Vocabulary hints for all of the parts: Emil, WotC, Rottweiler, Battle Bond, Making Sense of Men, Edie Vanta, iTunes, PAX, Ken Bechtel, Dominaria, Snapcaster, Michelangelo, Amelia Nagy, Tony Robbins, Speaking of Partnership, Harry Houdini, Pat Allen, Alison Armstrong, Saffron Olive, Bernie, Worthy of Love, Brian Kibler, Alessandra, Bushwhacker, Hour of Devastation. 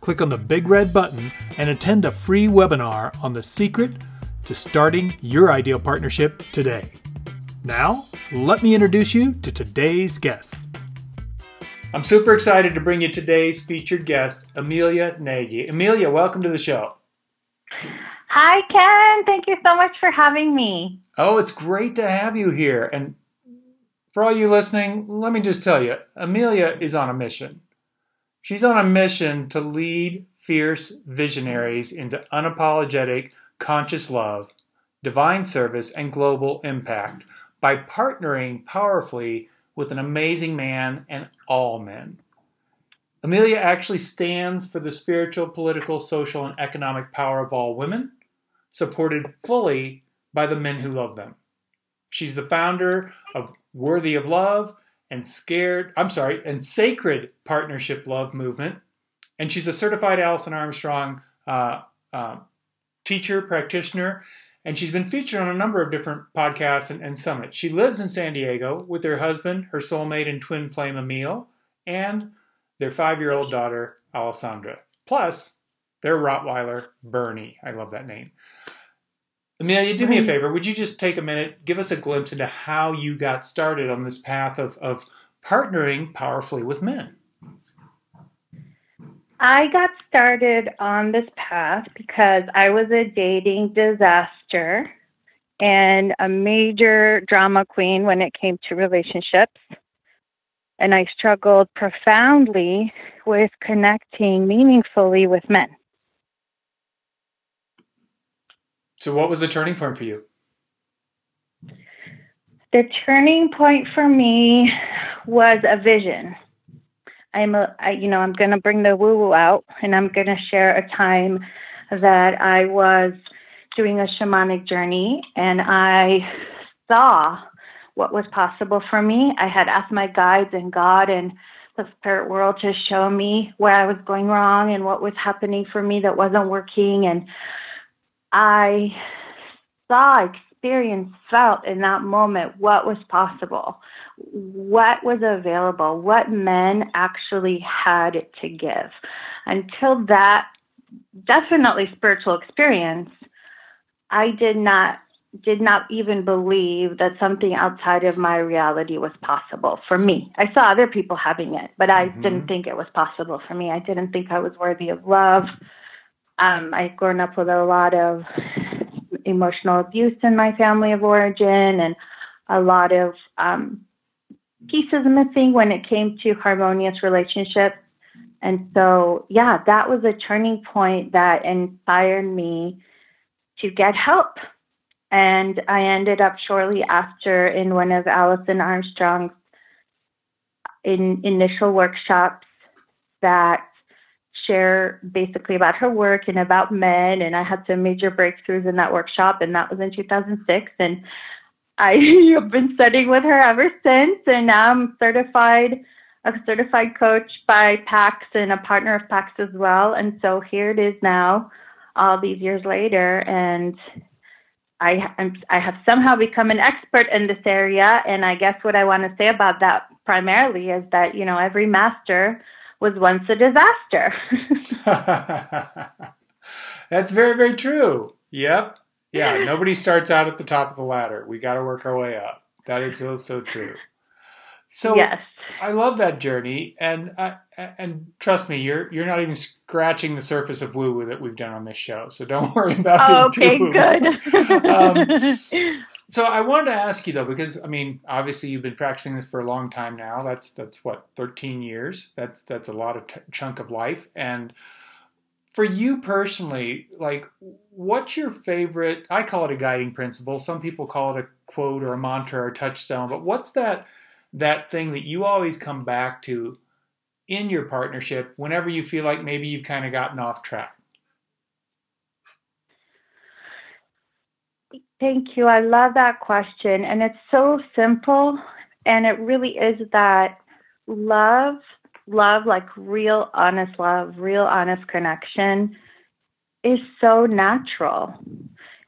Click on the big red button and attend a free webinar on the secret to starting your ideal partnership today. Now, let me introduce you to today's guest. I'm super excited to bring you today's featured guest, Amelia Nagy. Amelia, welcome to the show. Hi, Ken. Thank you so much for having me. Oh, it's great to have you here. And for all you listening, let me just tell you, Amelia is on a mission. She's on a mission to lead fierce visionaries into unapologetic, conscious love, divine service, and global impact by partnering powerfully with an amazing man and all men. Amelia actually stands for the spiritual, political, social, and economic power of all women, supported fully by the men who love them. She's the founder of Worthy of Love, and Sacred Partnership Love Movement. And she's a certified Alison Armstrong teacher, practitioner, and she's been featured on a number of different podcasts and summits. She lives in San Diego with her husband, her soulmate and twin flame, Emil, and their 5-year-old daughter, Alessandra. Plus, their Rottweiler, Bernie. I love that name. Amelia, do me a favor. Would you just take a minute, give us a glimpse into how you got started on this path of partnering powerfully with men? I got started on this path because I was a dating disaster and a major drama queen when it came to relationships. And I struggled profoundly with connecting meaningfully with men. So what was the turning point for you? The turning point for me was a vision. I'm going to bring the woo-woo out, and I'm going to share a time that I was doing a shamanic journey, and I saw what was possible for me. I had asked my guides and God and the spirit world to show me where I was going wrong and what was happening for me that wasn't working, and I saw, experienced, felt in that moment what was possible, what was available, what men actually had to give. Until that definitely spiritual experience, I did not even believe that something outside of my reality was possible for me. I saw other people having it, but I didn't think it was possible for me. I didn't think I was worthy of love. I've grown up with a lot of emotional abuse in my family of origin and a lot of pieces missing when it came to harmonious relationships. And so, that was a turning point that inspired me to get help. And I ended up shortly after in one of Alison Armstrong's initial workshops that share basically about her work and about men, and I had some major breakthroughs in that workshop, and that was in 2006, and I have been studying with her ever since, and now I'm a certified coach by PAX and a partner of PAX as well. And so here it is now, all these years later, and I have somehow become an expert in this area. And I guess what I want to say about that primarily is that, every master was once a disaster. That's very, very true. Yep. Yeah, nobody starts out at the top of the ladder. We got to work our way up. That is so, so true. So yes. I love that journey, and trust me, you're not even scratching the surface of woo-woo that we've done on this show, so don't worry about it. Okay, good. So I wanted to ask you, though, because, obviously you've been practicing this for a long time now. That's what, 13 years? That's a lot of chunk of life. And for you personally, like, what's your favorite, I call it a guiding principle. Some people call it a quote or a mantra or a touchstone, but what's that thing that you always come back to in your partnership whenever you feel like maybe you've kind of gotten off track? Thank you. I love that question. And it's so simple. And it really is that love, like real, honest love, real, honest connection is so natural.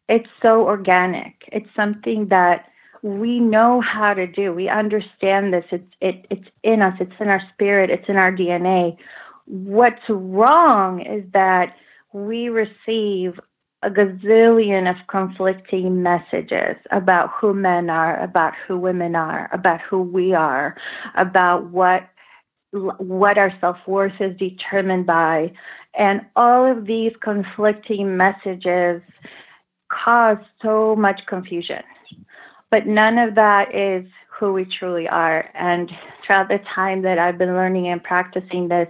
It's so organic. It's something that we know how to do. We understand this. It's in us. It's in our spirit. It's in our DNA. What's wrong is that we receive a gazillion of conflicting messages about who men are, about who women are, about who we are, about what our self-worth is determined by. And all of these conflicting messages cause so much confusion. But none of that is who we truly are. And throughout the time that I've been learning and practicing this,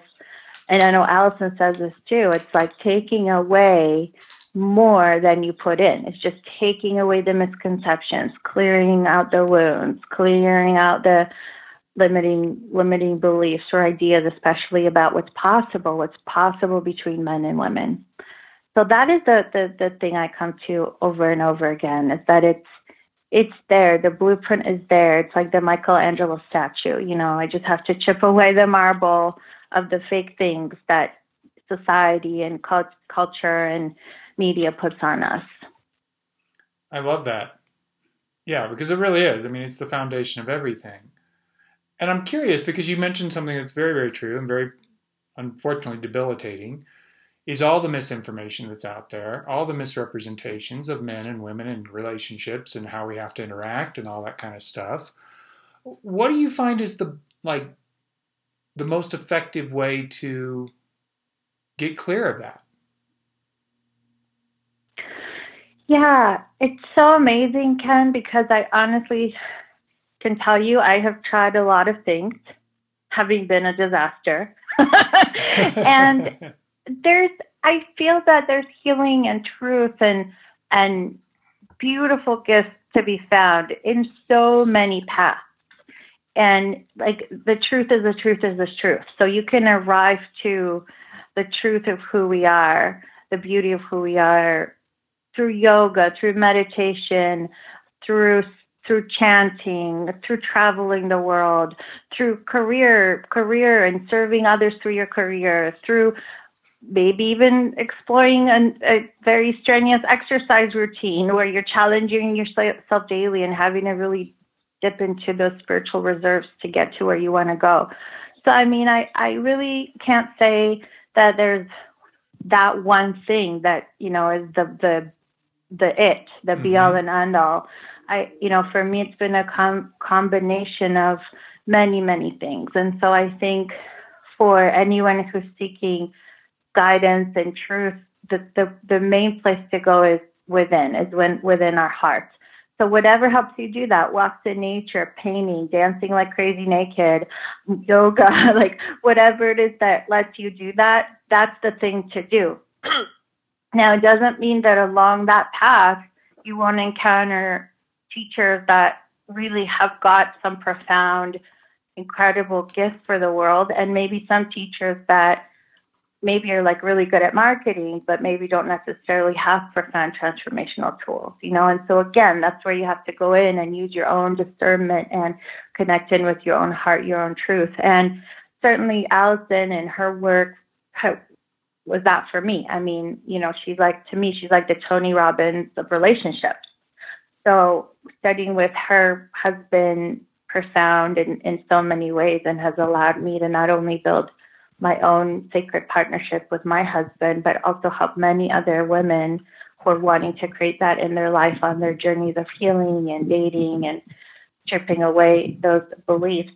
and I know Alison says this too, it's like taking away more than you put in. It's just taking away the misconceptions, clearing out the wounds, clearing out the limiting beliefs or ideas, especially about what's possible between men and women. So that is the thing I come to over and over again, is that it's there. The blueprint is there. It's like the Michelangelo statue. You know, I just have to chip away the marble of the fake things that society and culture and media puts on us. I love that. Yeah, because it really is. I mean, it's the foundation of everything. And I'm curious, because you mentioned something that's very, very true and very, unfortunately, debilitating, is all the misinformation that's out there, all the misrepresentations of men and women and relationships and how we have to interact and all that kind of stuff. What do you find is the most effective way to get clear of that? Yeah, it's so amazing, Ken, because I honestly can tell you I have tried a lot of things, having been a disaster. And I feel that there's healing and truth and beautiful gifts to be found in so many paths. And like the truth is the truth. So you can arrive to the truth of who we are, the beauty of who we are, through yoga, through meditation, through chanting, through traveling the world, through career and serving others through your career, through maybe even exploring a very strenuous exercise routine where you're challenging yourself daily and having to really dip into those spiritual reserves to get to where you want to go. So, I mean, I really can't say that there's that one thing that, you know, is the mm-hmm. be all and end all. For me, it's been a combination of many, many things. And so I think for anyone who's seeking guidance and truth, the main place to go is within our hearts. So whatever helps you do that, walks in nature, painting, dancing like crazy naked, yoga, like whatever it is that lets you do that, that's the thing to do. Now, it doesn't mean that along that path, you won't encounter teachers that really have got some profound, incredible gift for the world. And maybe some teachers that maybe are like really good at marketing, but maybe don't necessarily have profound transformational tools, you know? And so again, that's where you have to go in and use your own discernment and connect in with your own heart, your own truth. And certainly Alison and her work was that for me. I mean, you know, she's like the Tony Robbins of relationships. So studying with her has been profound in so many ways and has allowed me to not only build my own sacred partnership with my husband, but also help many other women who are wanting to create that in their life on their journeys of healing and dating and stripping away those beliefs.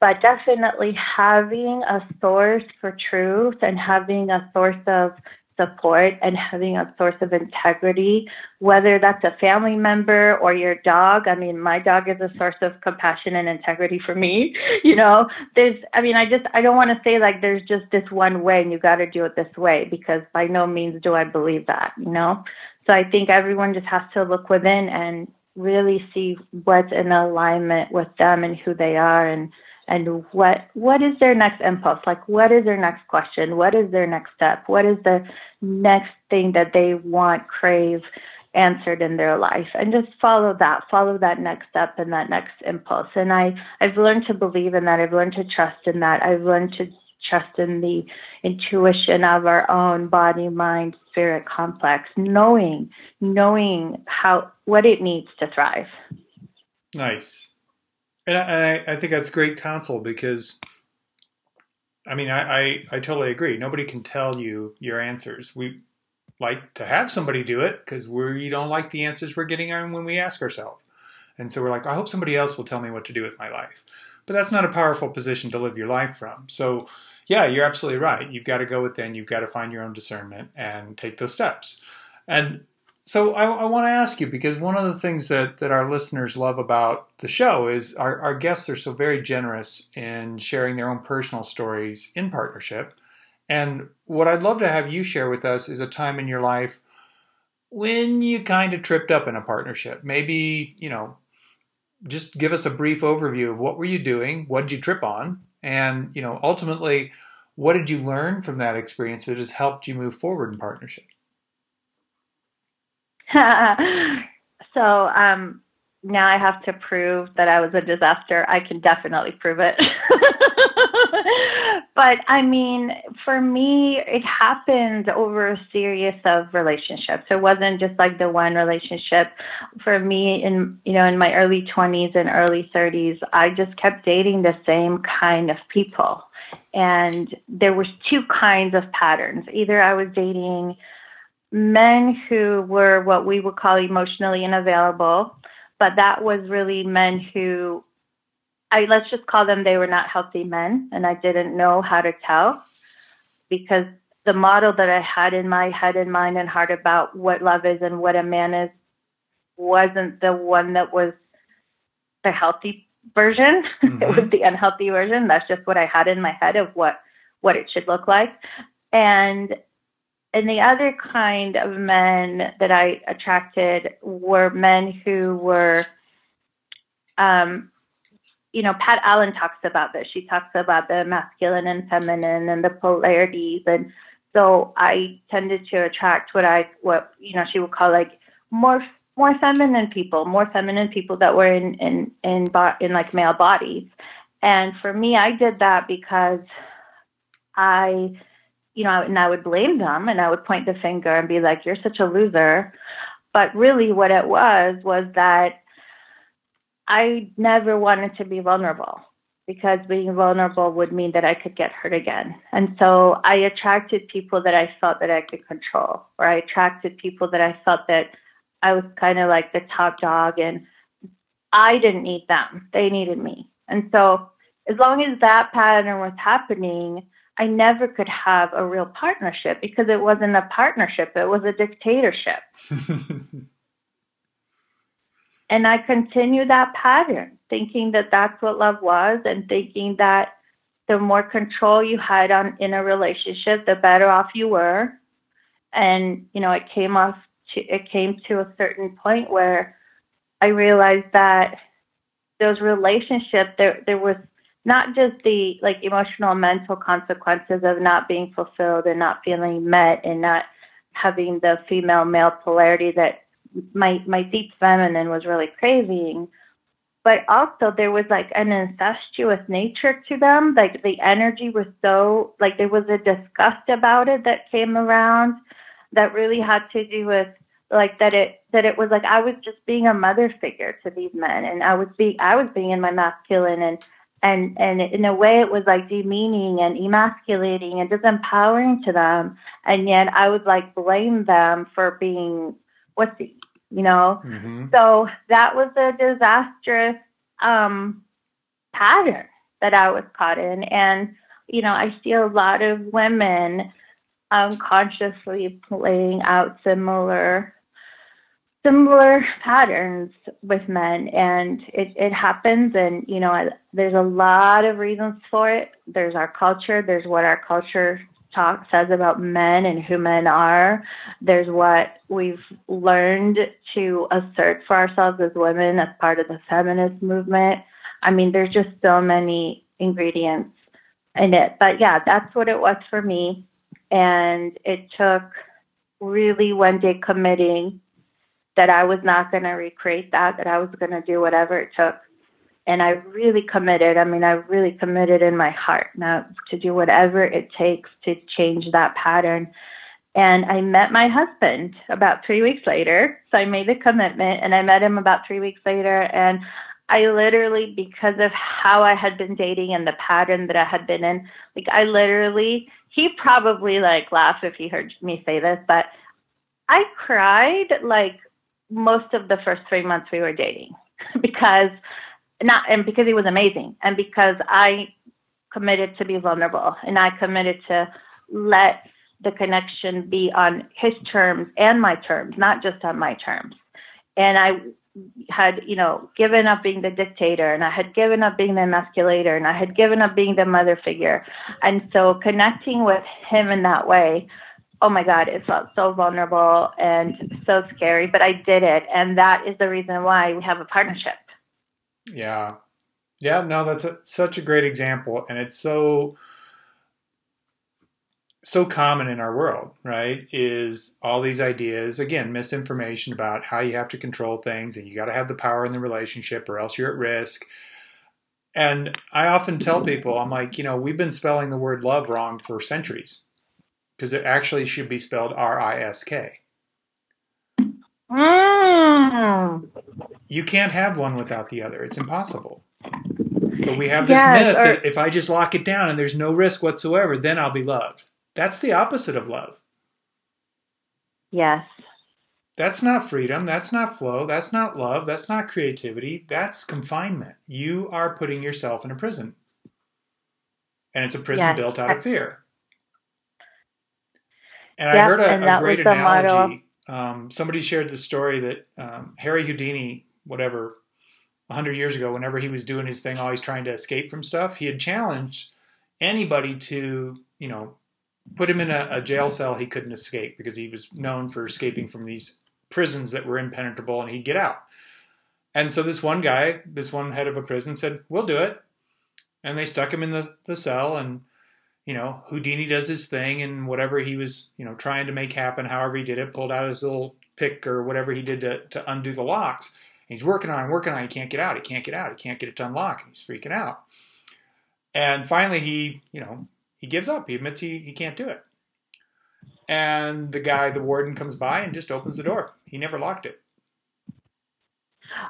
But definitely having a source for truth and having a source of support and having a source of integrity, whether that's a family member or your dog. I mean, my dog is a source of compassion and integrity for me. You know, I don't want to say like there's just this one way and you got to do it this way, because by no means do I believe that, you know? So I think everyone just has to look within and really see what's in alignment with them and who they are, and what is their next impulse? Like, what is their next question? What is their next step? What is the next thing that they want, crave, answered in their life, and just follow that next step and that next impulse. And I've learned to believe in that. I've learned to trust in that. I've learned to trust in the intuition of our own body, mind, spirit complex, knowing what it needs to thrive. Nice. And I think that's great counsel, because I mean, I totally agree. Nobody can tell you your answers. We like to have somebody do it because we don't like the answers we're getting when we ask ourselves. And so we're like, I hope somebody else will tell me what to do with my life. But that's not a powerful position to live your life from. So yeah, you're absolutely right. You've got to go within. You've got to find your own discernment and take those steps. And so I want to ask you, because one of the things that our listeners love about the show is our guests are so very generous in sharing their own personal stories in partnership. And what I'd love to have you share with us is a time in your life when you kind of tripped up in a partnership. Maybe, just give us a brief overview of what were you doing, what did you trip on, and, ultimately, what did you learn from that experience that has helped you move forward in partnership? So now I have to prove that I was a disaster. I can definitely prove it. But I mean, for me, it happened over a series of relationships. It wasn't just like the one relationship. For me, in my early 20s and early 30s, I just kept dating the same kind of people. And there was two kinds of patterns. Either I was dating men who were what we would call emotionally unavailable, but that was really men who, let's just call them, they were not healthy men, and I didn't know how to tell, because the model that I had in my head and mind and heart about what love is and what a man is wasn't the one that was the healthy version. Mm-hmm. It was the unhealthy version. That's just what I had in my head of what it should look like. And the other kind of men that I attracted were men who were, Pat Allen talks about this. She talks about the masculine and feminine and the polarities. And so I tended to attract what she would call like more feminine people, that were in like male bodies. And for me, I did that because and I would blame them and I would point the finger and be like, you're such a loser. But really what it was that I never wanted to be vulnerable, because being vulnerable would mean that I could get hurt again. And so I attracted people that I felt that I could control, or I attracted people that I felt that I was kind of like the top dog, and I didn't need them. They needed me. And so as long as that pattern was happening, I never could have a real partnership, because it wasn't a partnership. It was a dictatorship. And I continued that pattern, thinking that that's what love was, and thinking that the more control you had in a relationship, the better off you were. And, it came to a certain point where I realized that those relationships, there was not just the like emotional and mental consequences of not being fulfilled and not feeling met and not having the female-male polarity that my deep feminine was really craving, but also there was like an incestuous nature to them. Like the energy was so, like there was a disgust about it that came around that really had to do with like that it was like I was just being a mother figure to these men, and I was being in my masculine, and in a way, it was like demeaning and emasculating and disempowering to them. And yet I would like blame them for being wussy, Mm-hmm. So that was a disastrous pattern that I was caught in. And, I see a lot of women consciously playing out similar patterns with men, and it happens. And, there's a lot of reasons for it. There's our culture. There's what our culture says about men and who men are. There's what we've learned to assert for ourselves as women as part of the feminist movement. I mean, there's just so many ingredients in it, but yeah, that's what it was for me. And it took really one day committing that I was not going to recreate that, that I was going to do whatever it took. And I really committed. I mean, I really committed in my heart now to do whatever it takes to change that pattern. And I met my husband about 3 weeks later. So I made the commitment and I met him about 3 weeks later. And I literally, because of how I had been dating and the pattern that I had been in, like I literally, he probably like laughed if he heard me say this, but I cried like most of the first 3 months we were dating because he was amazing and because I committed to be vulnerable and I committed to let the connection be on his terms and my terms, not just on my terms. And I had, given up being the dictator and I had given up being the emasculator and I had given up being the mother figure. And so connecting with him in that way, oh my God, it felt so vulnerable and so scary, but I did it. And that is the reason why we have a partnership. Yeah. Yeah, no, that's such a great example. And it's so common in our world, right? Is all these ideas, again, misinformation about how you have to control things and you got to have the power in the relationship or else you're at risk. And I often tell people, I'm like, we've been spelling the word love wrong for centuries because it actually should be spelled R-I-S-K. Mm. You can't have one without the other. It's impossible. But we have this myth that if I just lock it down and there's no risk whatsoever, then I'll be loved. That's the opposite of love. Yes. That's not freedom. That's not flow. That's not love. That's not creativity. That's confinement. You are putting yourself in a prison. And it's a prison built out of fear. And I heard a great analogy. Somebody shared the story that Harry Houdini, 100 years ago, whenever he was doing his thing, always trying to escape from stuff, he had challenged anybody to, put him in a jail cell he couldn't escape because he was known for escaping from these prisons that were impenetrable and he'd get out. And so this one head of a prison said, we'll do it. And they stuck him in the cell and, Houdini does his thing and whatever he was, trying to make happen, however he did it, pulled out his little pick or whatever he did to undo the locks. He's working on it. He can't get out. He can't get it to unlock. He's freaking out. And finally he, he gives up. He admits he can't do it. And the warden comes by and just opens the door. He never locked it.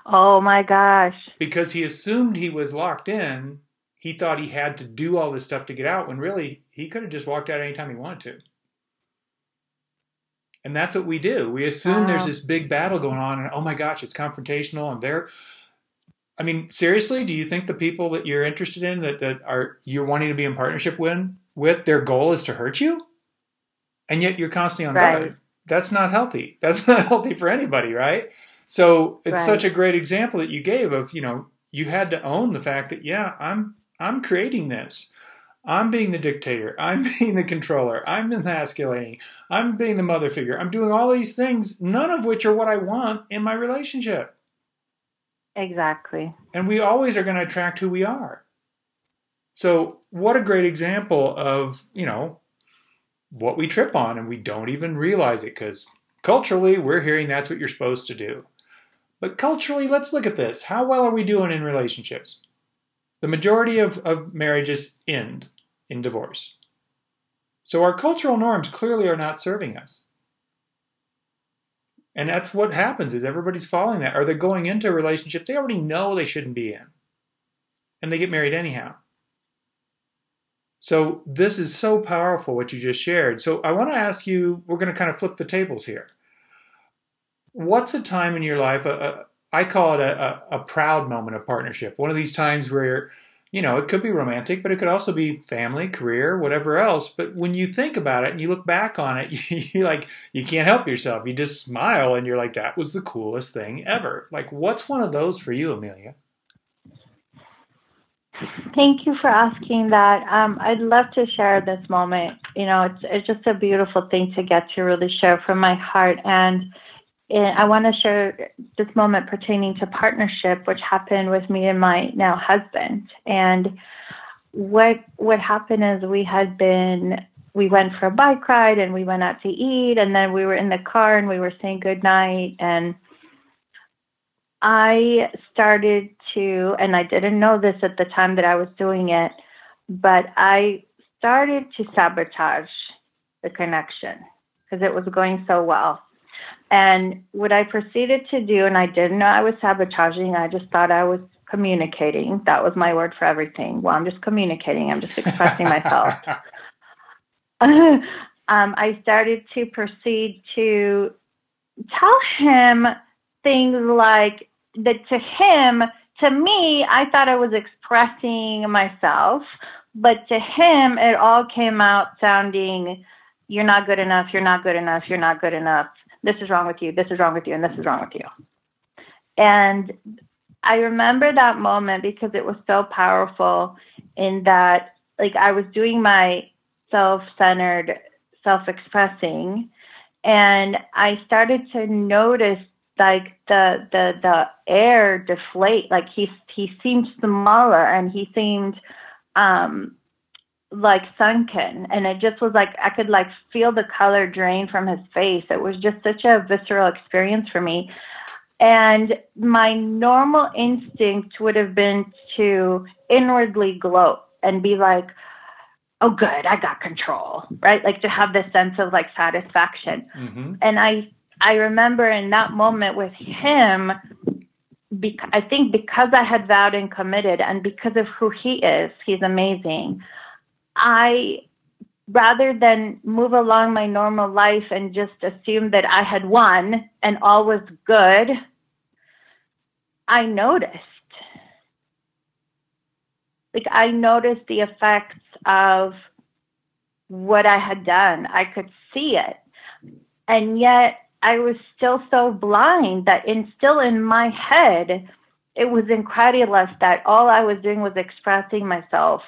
Oh my gosh. Because he assumed he was locked in. He thought he had to do all this stuff to get out when really he could have just walked out anytime he wanted to. And that's what we do. We assume there's this big battle going on and, oh my gosh, it's confrontational. And seriously, do you think the people that you're interested in you're wanting to be in partnership with, their goal is to hurt you? And yet you're constantly on guard. That's not healthy. That's not healthy for anybody, right? So it's such a great example that you gave of, you had to own the fact that, I'm creating this. I'm being the dictator. I'm being the controller. I'm emasculating. I'm being the mother figure. I'm doing all these things, none of which are what I want in my relationship. Exactly. And we always are going to attract who we are. So what a great example of, what we trip on and we don't even realize it because culturally we're hearing that's what you're supposed to do. But culturally, let's look at this. How well are we doing in relationships? The majority of marriages end in divorce. So our cultural norms clearly are not serving us. And that's what happens is everybody's following that. Or they're going into a relationship they already know they shouldn't be in. And they get married anyhow. So this is so powerful what you just shared. So I want to ask you, we're going to kind of flip the tables here. What's a time in your life, I call it a proud moment of partnership. One of these times where, it could be romantic, but it could also be family, career, whatever else. But when you think about it and you look back on it, you can't help yourself. You just smile and you're like, that was the coolest thing ever. Like, what's one of those for you, Amelia? Thank you for asking that. I'd love to share this moment. It's just a beautiful thing to get to really share from my heart. And I want to share this moment pertaining to partnership, which happened with me and my now husband. And what happened is we went for a bike ride and we went out to eat and then we were in the car and we were saying goodnight. And I started to, and I didn't know this at the time that I was doing it, but I started to sabotage the connection because it was going so well. And what I proceeded to do, and I didn't know I was sabotaging, I just thought I was communicating. That was my word for everything. Well, I'm just communicating. I'm just expressing myself. I started to proceed to tell him things like that to him, to me, I thought I was expressing myself, but to him, it all came out sounding, you're not good enough, you're not good enough, you're not good enough, this is wrong with you, this is wrong with you, and this is wrong with you. And I remember that moment because it was so powerful in that, like, I was doing my self-centered, self-expressing, and I started to notice, like, the air deflate, like he seemed smaller and he seemed like sunken, and it just was like I could like feel the color drain from his face. It was just such a visceral experience for me, and my normal instinct would have been to inwardly gloat and be like, oh good, I got control, right? Like to have this sense of like satisfaction. Mm-hmm. And I remember in that moment with him, I think because I had vowed and committed, and because of who he is, he's amazing, I, rather than move along my normal life and just assume that I had won and all was good, I noticed. Like, I noticed the effects of what I had done. I could see it. And yet, I was still so blind that still in my head, it was incredulous that all I was doing was expressing myself.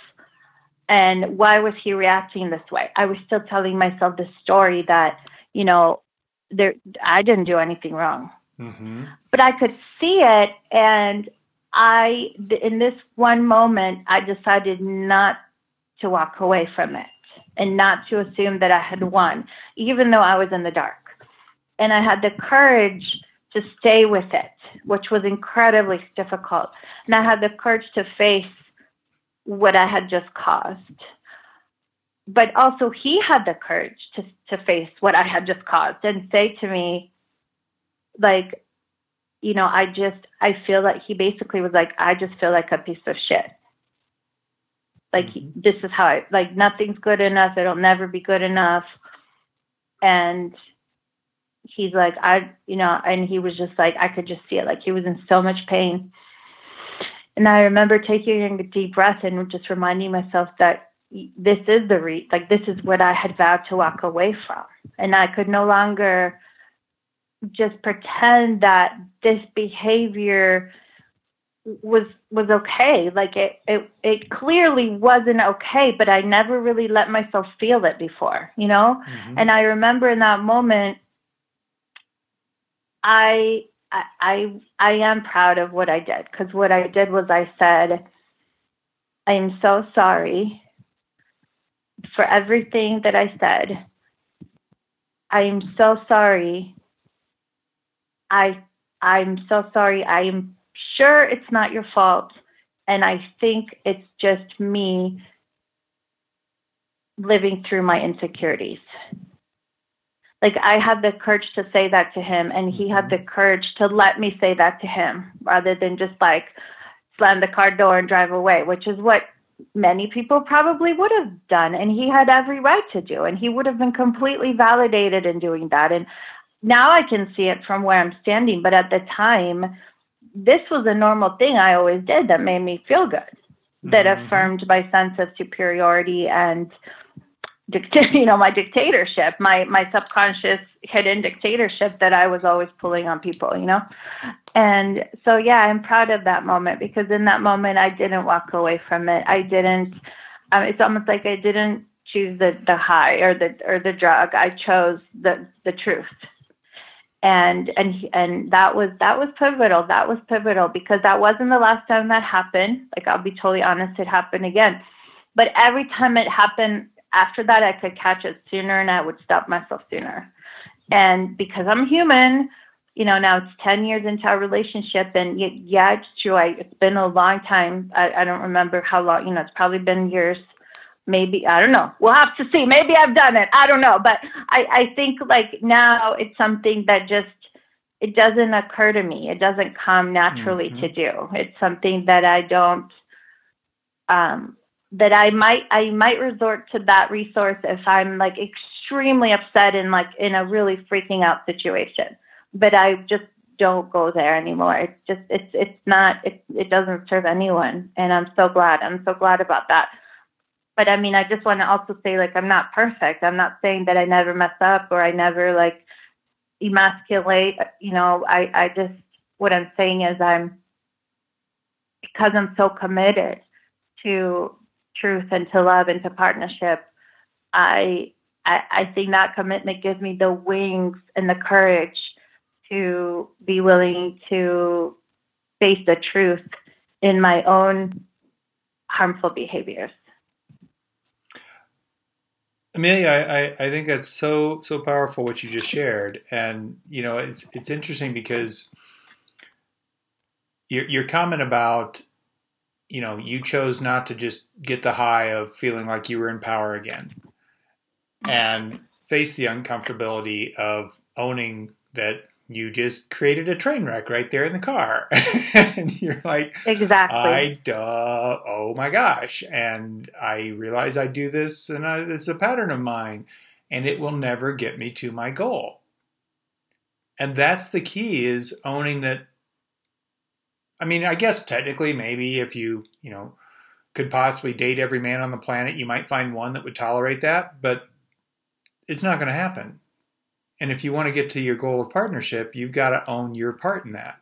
And why was he reacting this way? I was still telling myself the story that, you know, I didn't do anything wrong. Mm-hmm. But I could see it. And in this one moment, I decided not to walk away from it and not to assume that I had won, even though I was in the dark. And I had the courage to stay with it, which was incredibly difficult. And I had the courage to face what I had just caused. But also he had the courage to face what I had just caused and say to me, like, you know, I feel like he basically was like, I just feel like a piece of shit. Like, this is how like, nothing's good enough. It'll never be good enough. And he's like, and he was just like, I could just see it. Like, he was in so much pain. And I remember taking a deep breath and just reminding myself that this is this is what I had vowed to walk away from. And I could no longer just pretend that this behavior was okay. Like, it clearly wasn't okay, but I never really let myself feel it before, you know? Mm-hmm. And I remember in that moment, I am proud of what I did, because what I did was I said, I am so sorry for everything that I said. I am so sorry. I'm so sorry. I am sure it's not your fault. And I think it's just me living through my insecurities. Like, I had the courage to say that to him, and he had the courage to let me say that to him rather than just like slam the car door and drive away, which is what many people probably would have done. And he had every right to do, and he would have been completely validated in doing that. And now I can see it from where I'm standing. But at the time, this was a normal thing I always did that made me feel good, that mm-hmm. affirmed my sense of superiority and my dictatorship, my subconscious hidden dictatorship that I was always pulling on people, you know? And so, yeah, I'm proud of that moment, because in that moment, I didn't walk away from it. I didn't, it's almost like I didn't choose the high or the drug. I chose the truth. And that was pivotal. That was pivotal, because that wasn't the last time that happened. Like, I'll be totally honest, it happened again, but every time it happened, after that, I could catch it sooner, and I would stop myself sooner. And because I'm human, you know, now it's 10 years into our relationship, and yeah, it's true. It's been a long time. I don't remember how long, you know, it's probably been years. Maybe, I don't know. We'll have to see. Maybe I've done it. I don't know. But I think like now it's something that just, it doesn't occur to me. It doesn't come naturally to do. It's something that I don't, that I might resort to that resource if I'm like extremely upset and like in a really freaking out situation, but I just don't go there anymore. It's just, it doesn't serve anyone. And I'm so glad about that. But I mean, I just want to also say, like, I'm not perfect. I'm not saying that I never mess up or I never like emasculate, you know, I just, what I'm saying is because I'm so committed to truth and to love and to partnership, I think that commitment gives me the wings and the courage to be willing to face the truth in my own harmful behaviors. Amelia, I think that's so powerful what you just shared. And, you know, it's interesting because your comment about, you know, you chose not to just get the high of feeling like you were in power again and face the uncomfortability of owning that you just created a train wreck right there in the car. And you're like, exactly. Oh my gosh. And I realize I do this and it's a pattern of mine and it will never get me to my goal. And that's the key, is owning that. I mean, I guess technically maybe if you know, could possibly date every man on the planet, you might find one that would tolerate that, but it's not going to happen. And if you want to get to your goal of partnership, you've got to own your part in that.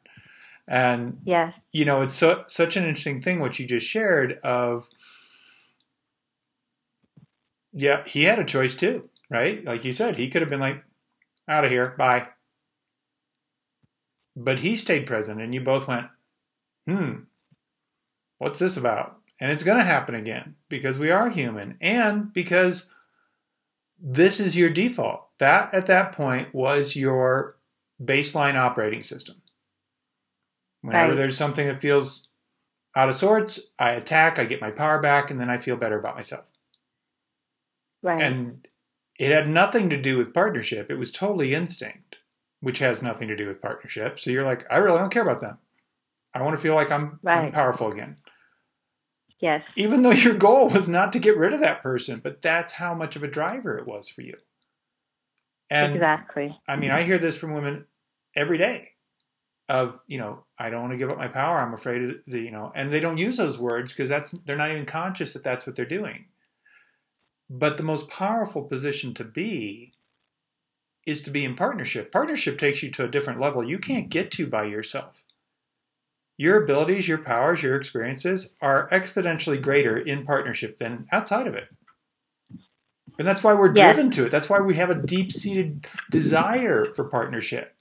And, yeah. You know, it's such an interesting thing what you just shared of, yeah, he had a choice too, right? Like you said, he could have been like, out of here, bye. But he stayed present and you both went, what's this about? And it's going to happen again because we are human and because this is your default. That at that point was your baseline operating system. Whenever there's something that feels out of sorts, I attack, I get my power back, and then I feel better about myself. Right. And it had nothing to do with partnership. It was totally instinct, which has nothing to do with partnership. So you're like, I really don't care about them. I want to feel like I'm powerful again. Yes. Even though your goal was not to get rid of that person, but that's how much of a driver it was for you. And exactly. I mean, I hear this from women every day of, you know, I don't want to give up my power. I'm afraid of the, you know, and they don't use those words because they're not even conscious that that's what they're doing. But the most powerful position to be is to be in partnership. Partnership takes you to a different level you can't get to by yourself. Your abilities, your powers, your experiences are exponentially greater in partnership than outside of it. And that's why we're driven to it. That's why we have a deep-seated desire for partnership.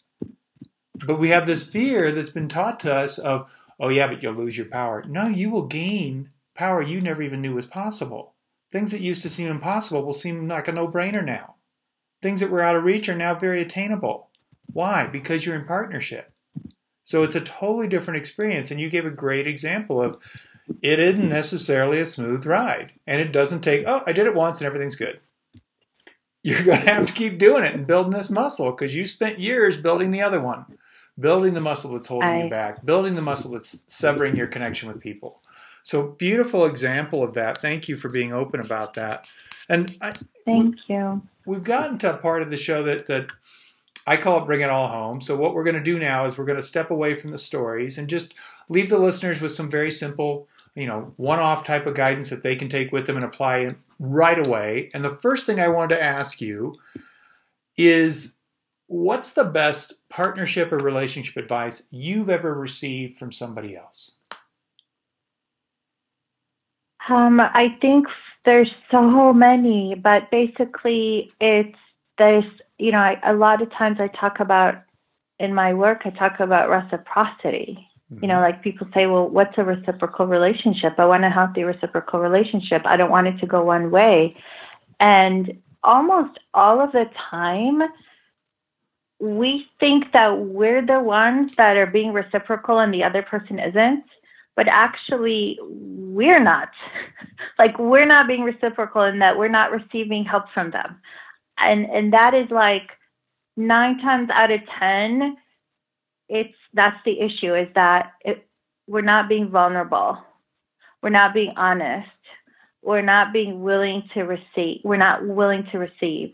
But we have this fear that's been taught to us of, oh, yeah, but you'll lose your power. No, you will gain power you never even knew was possible. Things that used to seem impossible will seem like a no-brainer now. Things that were out of reach are now very attainable. Why? Because you're in partnership. So it's a totally different experience. And you gave a great example of, it isn't necessarily a smooth ride. And it doesn't take, oh, I did it once and everything's good. You're going to have to keep doing it and building this muscle because you spent years building the other one, building the muscle that's holding you back, building the muscle that's severing your connection with people. So beautiful example of that. Thank you for being open about that. And thank you. We've gotten to a part of the show that I call it Bring It All Home. So what we're going to do now is we're going to step away from the stories and just leave the listeners with some very simple, you know, one-off type of guidance that they can take with them and apply it right away. And the first thing I wanted to ask you is, what's the best partnership or relationship advice you've ever received from somebody else? I think there's so many, but basically it's this, you know, a lot of times I talk about, in my work, I talk about reciprocity. You know, like people say, well, what's a reciprocal relationship? I want a healthy reciprocal relationship. I don't want it to go one way. And almost all of the time, we think that we're the ones that are being reciprocal and the other person isn't, but actually we're not. Like, we're not being reciprocal in that we're not receiving help from them. And that is like 9 times out of 10, that's the issue, is that we're not being vulnerable. We're not being honest. We're not being willing to receive. We're not willing to receive.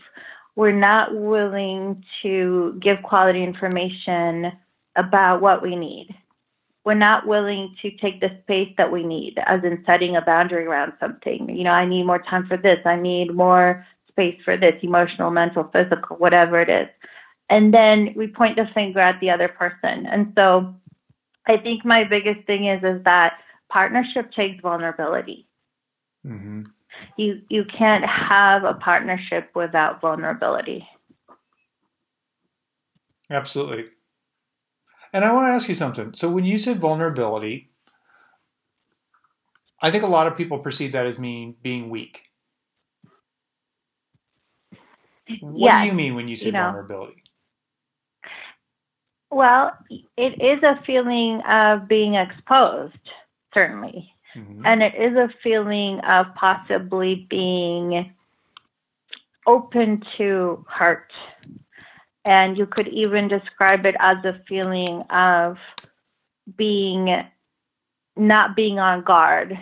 We're not willing to give quality information about what we need. We're not willing to take the space that we need, as in setting a boundary around something. You know, I need more time for this. I need more space for this, emotional, mental, physical, whatever it is. And then we point the finger at the other person. And so I think my biggest thing is that partnership takes vulnerability. Mm-hmm. You can't have a partnership without vulnerability. Absolutely. And I want to ask you something. So when you said vulnerability, I think a lot of people perceive that as being weak. What do you mean when you say vulnerability? Well, it is a feeling of being exposed, certainly. Mm-hmm. And it is a feeling of possibly being open to hurt. And you could even describe it as a feeling of not being on guard.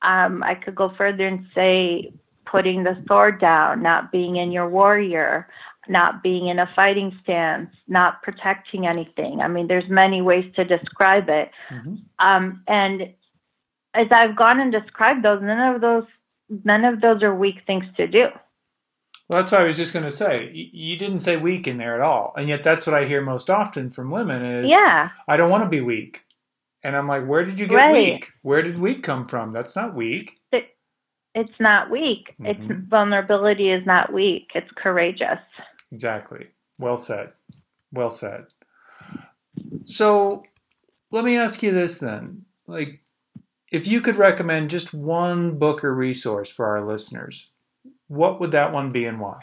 I could go further and say putting the sword down, not being in your warrior, not being in a fighting stance, not protecting anything. I mean, there's many ways to describe it. Mm-hmm. And as I've gone and described those, none of those are weak things to do. Well, that's what I was just going to say. You didn't say weak in there at all. And yet that's what I hear most often from women is, I don't want to be weak. And I'm like, where did you get weak? Where did weak come from? That's not weak. It's not weak. Mm-hmm. It's vulnerability is not weak. It's courageous. Exactly. Well said. Well said. So let me ask you this then. Like, if you could recommend just one book or resource for our listeners, what would that one be and why?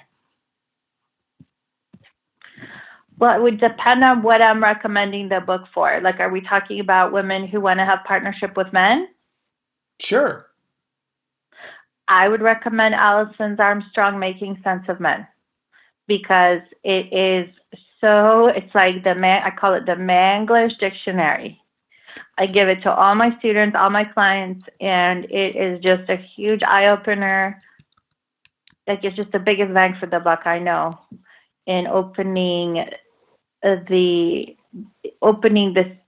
Well, it would depend on what I'm recommending the book for. Like, are we talking about women who want to have partnership with men? Sure. I would recommend Alison Armstrong, Making Sense of Men, because it is it's like I call it the Mangler's Dictionary. I give it to all my students, all my clients, and it is just a huge eye-opener. Like, it's just the biggest bang for the buck I know in opening this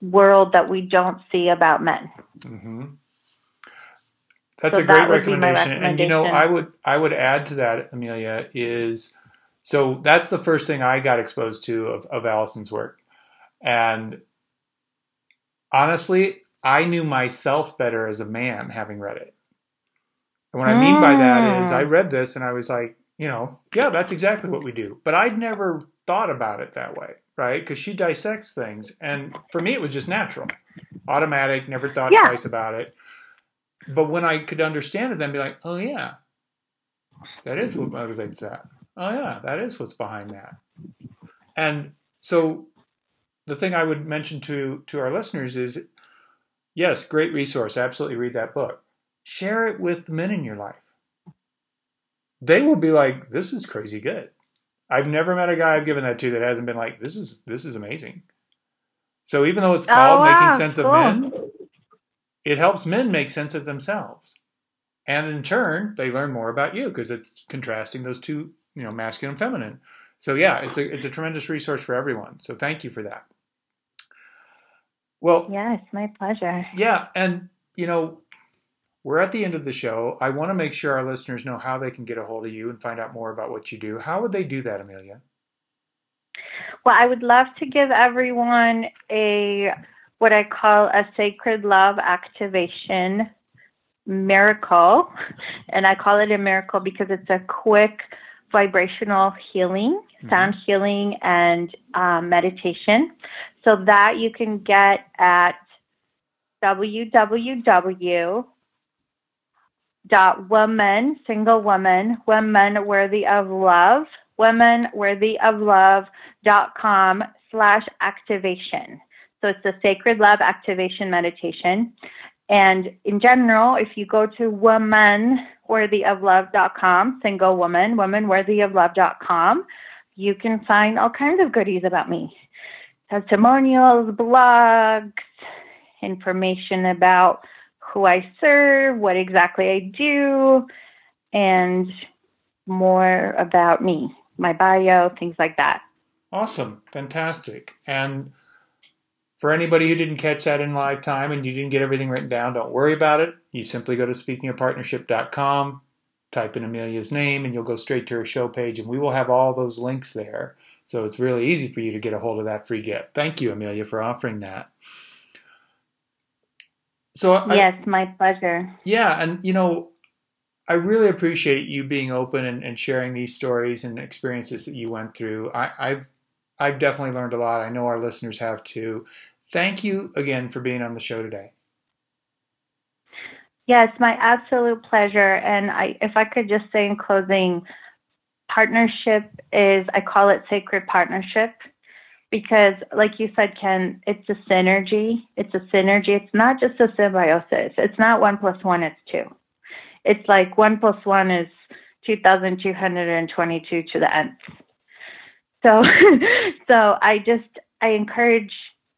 world that we don't see about men. Mm-hmm. That's a great recommendation. And, I would add to that, Amelia, so that's the first thing I got exposed to of Alison's work. And honestly, I knew myself better as a man having read it. And what I mean by that is I read this and I was like, that's exactly what we do. But I'd never thought about it that way, right? Because she dissects things. And for me, it was just natural, automatic, never thought twice about it. But when I could understand it, then be like, oh, yeah, that is what motivates that. Oh, yeah, that is what's behind that. And so the thing I would mention to our listeners is, yes, great resource. Absolutely read that book. Share it with the men in your life. They will be like, this is crazy good. I've never met a guy I've given that to that hasn't been like, this is amazing. So even though it's called Making Sense of Men, it helps men make sense of themselves. And in turn, they learn more about you because it's contrasting those two, masculine and feminine. So yeah, it's a tremendous resource for everyone. So thank you for that. Well, yes, my pleasure. Yeah. And, we're at the end of the show. I want to make sure our listeners know how they can get a hold of you and find out more about what you do. How would they do that, Amelia? Well, I would love to give everyone what I call a sacred love activation miracle. And I call it a miracle because it's a quick vibrational healing, sound healing, and meditation. So that you can get at www.women, worthy of love, womenworthyoflove.com/activation. So it's the Sacred Love Activation Meditation. And in general, if you go to womenworthyoflove.com, single woman, womenworthyoflove.com, you can find all kinds of goodies about me. Testimonials, blogs, information about who I serve, what exactly I do, and more about me, my bio, things like that. Awesome. Fantastic. And for anybody who didn't catch that in live time and you didn't get everything written down, don't worry about it. You simply go to speakingofpartnership.com, type in Amelia's name, and you'll go straight to her show page, and we will have all those links there. So it's really easy for you to get a hold of that free gift. Thank you, Amelia, for offering that. Yes, my pleasure. Yeah, and I really appreciate you being open and sharing these stories and experiences that you went through. I've definitely learned a lot. I know our listeners have too. Thank you again for being on the show today. Yes, my absolute pleasure. And if I could just say in closing, partnership is, I call it sacred partnership, because like you said, Ken, it's a synergy. It's not just a symbiosis. It's not 1 + 1, it's 2. It's like 1 + 1 is 2,222 to the nth. So I encourage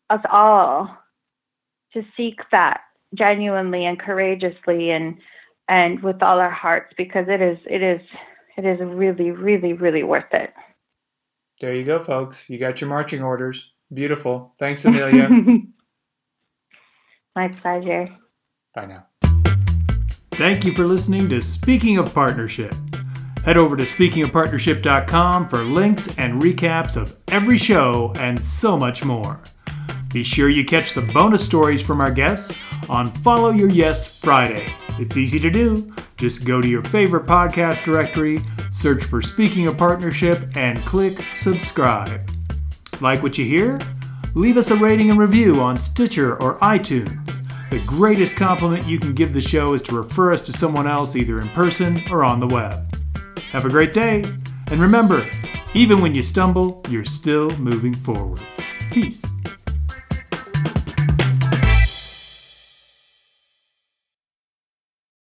us all to seek that genuinely and courageously and with all our hearts, because it is really, really, really worth it. There you go, folks. You got your marching orders. Beautiful. Thanks, Amelia. My pleasure. Bye now. Thank you for listening to Speaking of Partnership. Head over to speakingofpartnership.com for links and recaps of every show and so much more. Be sure you catch the bonus stories from our guests on Follow Your Yes Friday. It's easy to do. Just go to your favorite podcast directory, search for Speaking of Partnership, and click subscribe. Like what you hear? Leave us a rating and review on Stitcher or iTunes. The greatest compliment you can give the show is to refer us to someone else, either in person or on the web. Have a great day, and remember, even when you stumble, you're still moving forward. Peace.